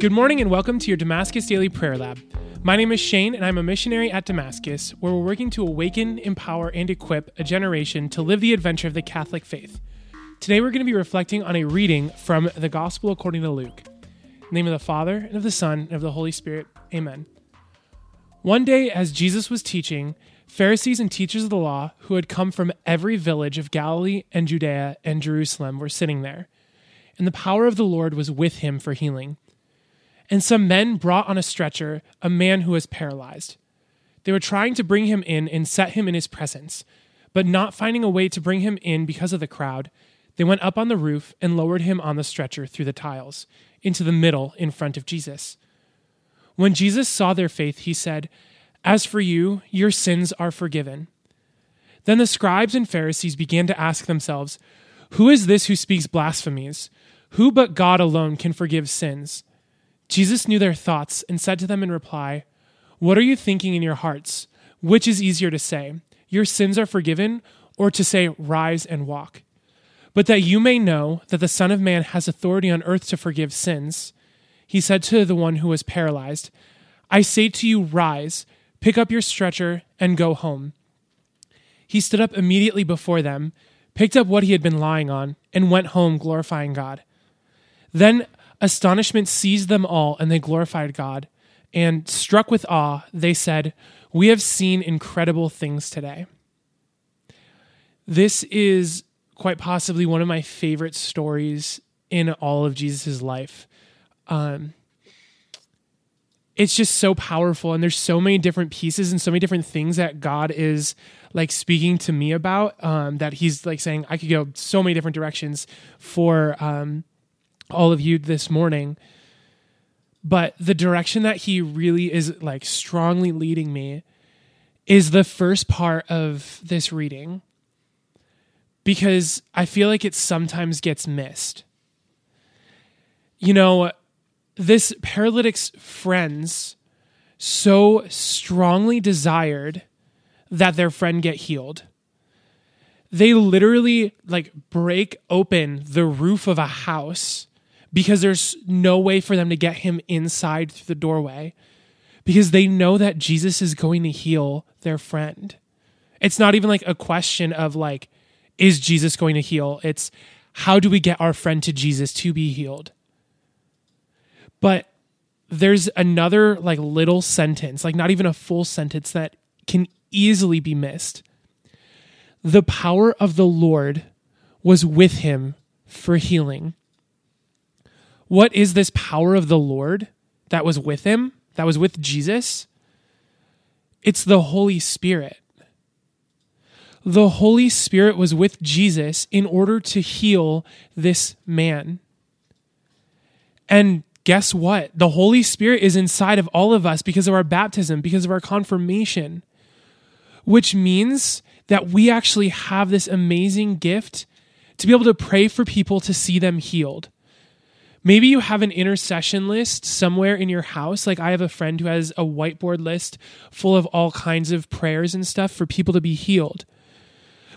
Good morning and welcome to your Damascus Daily Prayer Lab. My name is Shane and I'm a missionary at Damascus, where we're working to awaken, empower, and equip a generation to live the adventure of the Catholic faith. Today we're going to be reflecting on a reading from the Gospel according to Luke. In the name of the Father, and of the Son, and of the Holy Spirit. Amen. One day as Jesus was teaching, Pharisees and teachers of the law who had come from every village of Galilee and Judea and Jerusalem were sitting there, and the power of the Lord was with him for healing. And some men brought on a stretcher a man who was paralyzed. They were trying to bring him in and set him in his presence, but not finding a way to bring him in because of the crowd, they went up on the roof and lowered him on the stretcher through the tiles, into the middle in front of Jesus. When Jesus saw their faith, he said, "As for you, your sins are forgiven." Then the scribes and Pharisees began to ask themselves, "Who is this who speaks blasphemies? Who but God alone can forgive sins?" Jesus knew their thoughts and said to them in reply, "What are you thinking in your hearts? Which is easier to say, 'Your sins are forgiven,' or to say, 'Rise and walk'? But that you may know that the Son of Man has authority on earth to forgive sins," he said to the one who was paralyzed, "I say to you, rise, pick up your stretcher, and go home." He stood up immediately before them, picked up what he had been lying on, and went home glorifying God. Then astonishment seized them all, and they glorified God. And struck with awe, they said, "We have seen incredible things today." This is quite possibly one of my favorite stories in all of Jesus's life. It's just so powerful, and there's so many different pieces and so many different things that God is like speaking to me about, that he's like saying, I could go so many different directions for all of you this morning, but the direction that he really is like strongly leading me is the first part of this reading, because I feel like it sometimes gets missed. You know, this paralytic's friends so strongly desired that their friend get healed. They literally like break open the roof of a house because there's no way for them to get him inside through the doorway, because they know that Jesus is going to heal their friend. It's not even like a question of like, is Jesus going to heal? It's how do we get our friend to Jesus to be healed? But there's another like little sentence, like not even a full sentence, that can easily be missed. The power of the Lord was with him for healing. What is this power of the Lord that was with him, that was with Jesus? It's the Holy Spirit. The Holy Spirit was with Jesus in order to heal this man. And guess what? The Holy Spirit is inside of all of us because of our baptism, because of our confirmation, which means that we actually have this amazing gift to be able to pray for people to see them healed. Maybe you have an intercession list somewhere in your house. Like I have a friend who has a whiteboard list full of all kinds of prayers and stuff for people to be healed.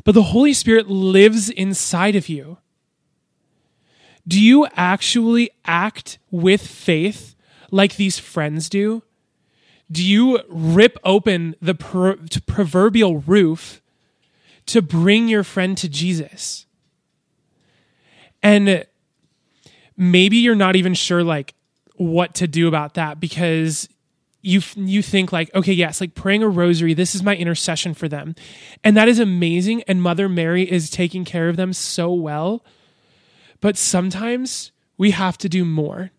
But the Holy Spirit lives inside of you. Do you actually act with faith like these friends do? Do you rip open the proverbial roof to bring your friend to Jesus? And maybe you're not even sure like what to do about that, because you think like, okay, yes, like praying a rosary, this is my intercession for them. And that is amazing. And Mother Mary is taking care of them so well. But sometimes we have to do more.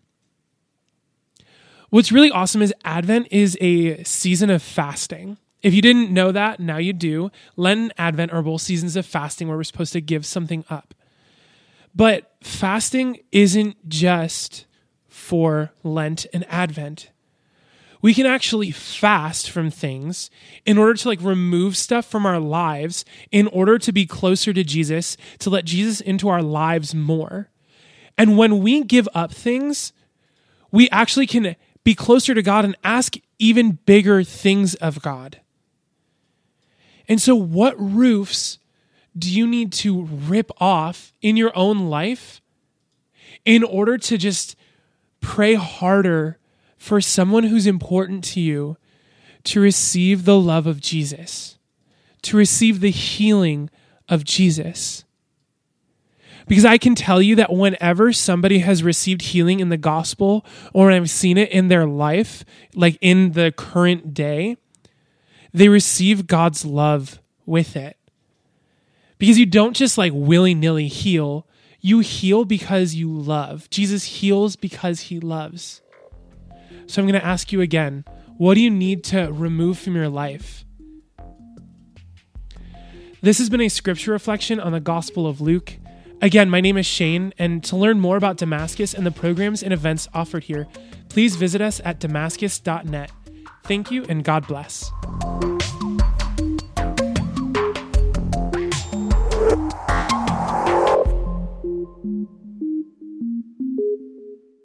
What's really awesome is Advent is a season of fasting. If you didn't know that, now you do. Lent and Advent are both seasons of fasting where we're supposed to give something up. But fasting isn't just for Lent and Advent. We can actually fast from things in order to like remove stuff from our lives in order to be closer to Jesus, to let Jesus into our lives more. And when we give up things, we actually can be closer to God and ask even bigger things of God. And so what roofs do you need to rip off in your own life in order to just pray harder for someone who's important to you to receive the love of Jesus, to receive the healing of Jesus. Because I can tell you that whenever somebody has received healing in the gospel, or I've seen it in their life, like in the current day, they receive God's love with it. Because you don't just like willy-nilly heal. You heal because you love. Jesus heals because he loves. So I'm going to ask you again, what do you need to remove from your life? This has been a scripture reflection on the Gospel of Luke. Again, my name is Shane, and to learn more about Damascus and the programs and events offered here, please visit us at damascus.net. Thank you, and God bless.